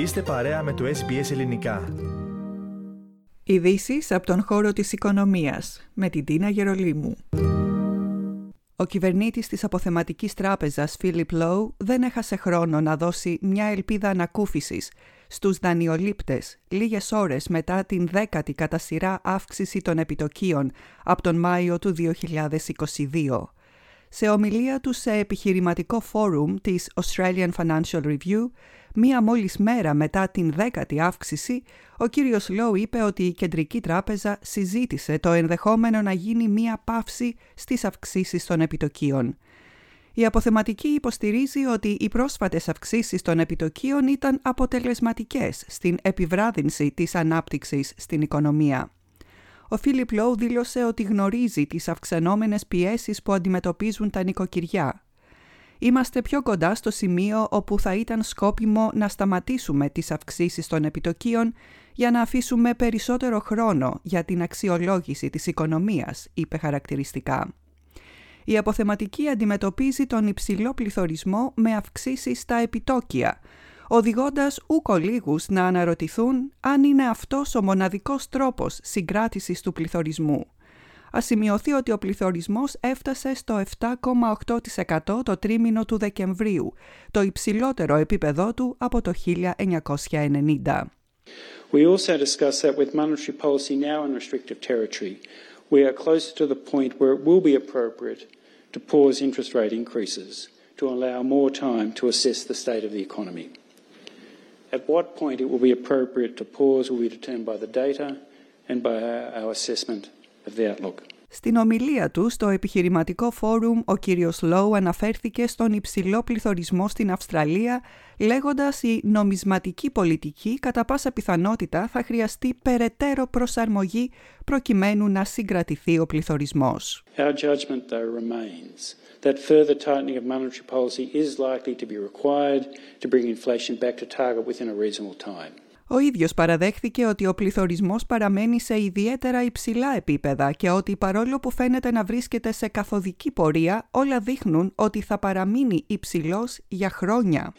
Είστε παρέα με το SBS Ελληνικά. Ειδήσεις από τον χώρο της οικονομίας με την Τίνα Γερολήμου. Ο κυβερνήτης της αποθεματικής τράπεζας Φίλιπ Λόου δεν έχασε χρόνο να δώσει μια ελπίδα ανακούφισης στους δανειολήπτες λίγες ώρες μετά την 10η κατά σειρά αύξηση των επιτοκίων από τον Μάιο του 2022. Σε ομιλία του σε επιχειρηματικό φόρουμ της Australian Financial Review, μία μόλις μέρα μετά την 10η αύξηση, ο κύριος Λόου είπε ότι η Κεντρική Τράπεζα συζήτησε το ενδεχόμενο να γίνει μία παύση στις αυξήσεις των επιτοκίων. Η αποθεματική υποστηρίζει ότι οι πρόσφατες αυξήσεις των επιτοκίων ήταν αποτελεσματικές στην επιβράδυνση της ανάπτυξης στην οικονομία. Ο Φίλιπ Λόου δήλωσε ότι γνωρίζει τις αυξανόμενες πιέσεις που αντιμετωπίζουν τα νοικοκυριά. «Είμαστε πιο κοντά στο σημείο όπου θα ήταν σκόπιμο να σταματήσουμε τις αυξήσεις των επιτοκίων για να αφήσουμε περισσότερο χρόνο για την αξιολόγηση της οικονομίας», είπε χαρακτηριστικά. Η αποθεματική αντιμετωπίζει τον υψηλό πληθωρισμό με αυξήσεις στα επιτόκια, οδηγώντας ούκο λίγους να αναρωτηθούν αν είναι αυτός ο μοναδικός τρόπος συγκράτησης του πληθωρισμού. Ας σημειωθεί ότι ο πληθωρισμός έφτασε στο 7,8% το τρίμηνο του Δεκεμβρίου, το υψηλότερο επίπεδό του από το 1990. We also discussed that with monetary policy now in restrictive territory, we are closer to the point where it will be appropriate to pause interest rate increases to allow more time to assess the state of the economy. At what point it will be appropriate to pause will be determined by the data and by our assessment of the outlook. Στην ομιλία του στο επιχειρηματικό φόρουμ, ο κύριος Λόου αναφέρθηκε στον υψηλό πληθωρισμό στην Αυστραλία, λέγοντας η νομισματική πολιτική κατά πάσα πιθανότητα θα χρειαστεί περαιτέρω προσαρμογή προκειμένου να συγκρατηθεί ο πληθωρισμός. Our judgment though remains that further tightening of monetary policy is likely to be required to bring inflation back to target within a reasonable time. Ο ίδιος παραδέχθηκε ότι ο πληθωρισμός παραμένει σε ιδιαίτερα υψηλά επίπεδα και ότι παρόλο που φαίνεται να βρίσκεται σε καθοδική πορεία, όλα δείχνουν ότι θα παραμείνει υψηλός για χρόνια.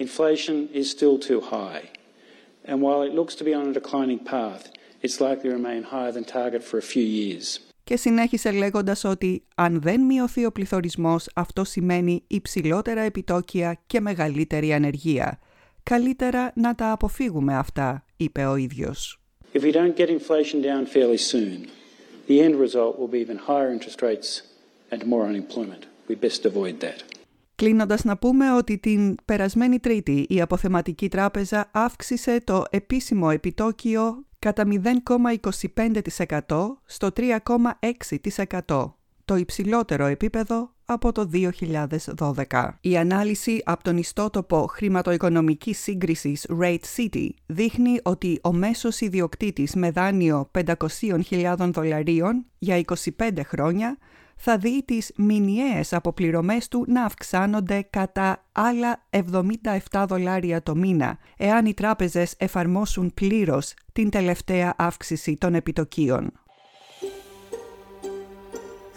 Και συνέχισε λέγοντας ότι αν δεν μειωθεί ο πληθωρισμός, αυτό σημαίνει υψηλότερα επιτόκια και μεγαλύτερη ανεργία. Καλύτερα να τα αποφύγουμε αυτά, είπε ο ίδιος. If we don't get inflation down fairly soon, the end result will be even higher interest rates and more unemployment. We best avoid that. Κλείνοντας να πούμε ότι την περασμένη Τρίτη η Αποθεματική Τράπεζα αύξησε το επίσημο επιτόκιο κατά 0,25% στο 3,6%. Το υψηλότερο επίπεδο από το 2012. Η ανάλυση από τον ιστότοπο χρηματοοικονομικής σύγκρισης Rate City δείχνει ότι ο μέσος ιδιοκτήτης με δάνειο $500,000 για 25 χρόνια θα δει τις μηνιαίες αποπληρωμές του να αυξάνονται κατά άλλα $77 το μήνα, εάν οι τράπεζες εφαρμόσουν πλήρως την τελευταία αύξηση των επιτοκίων.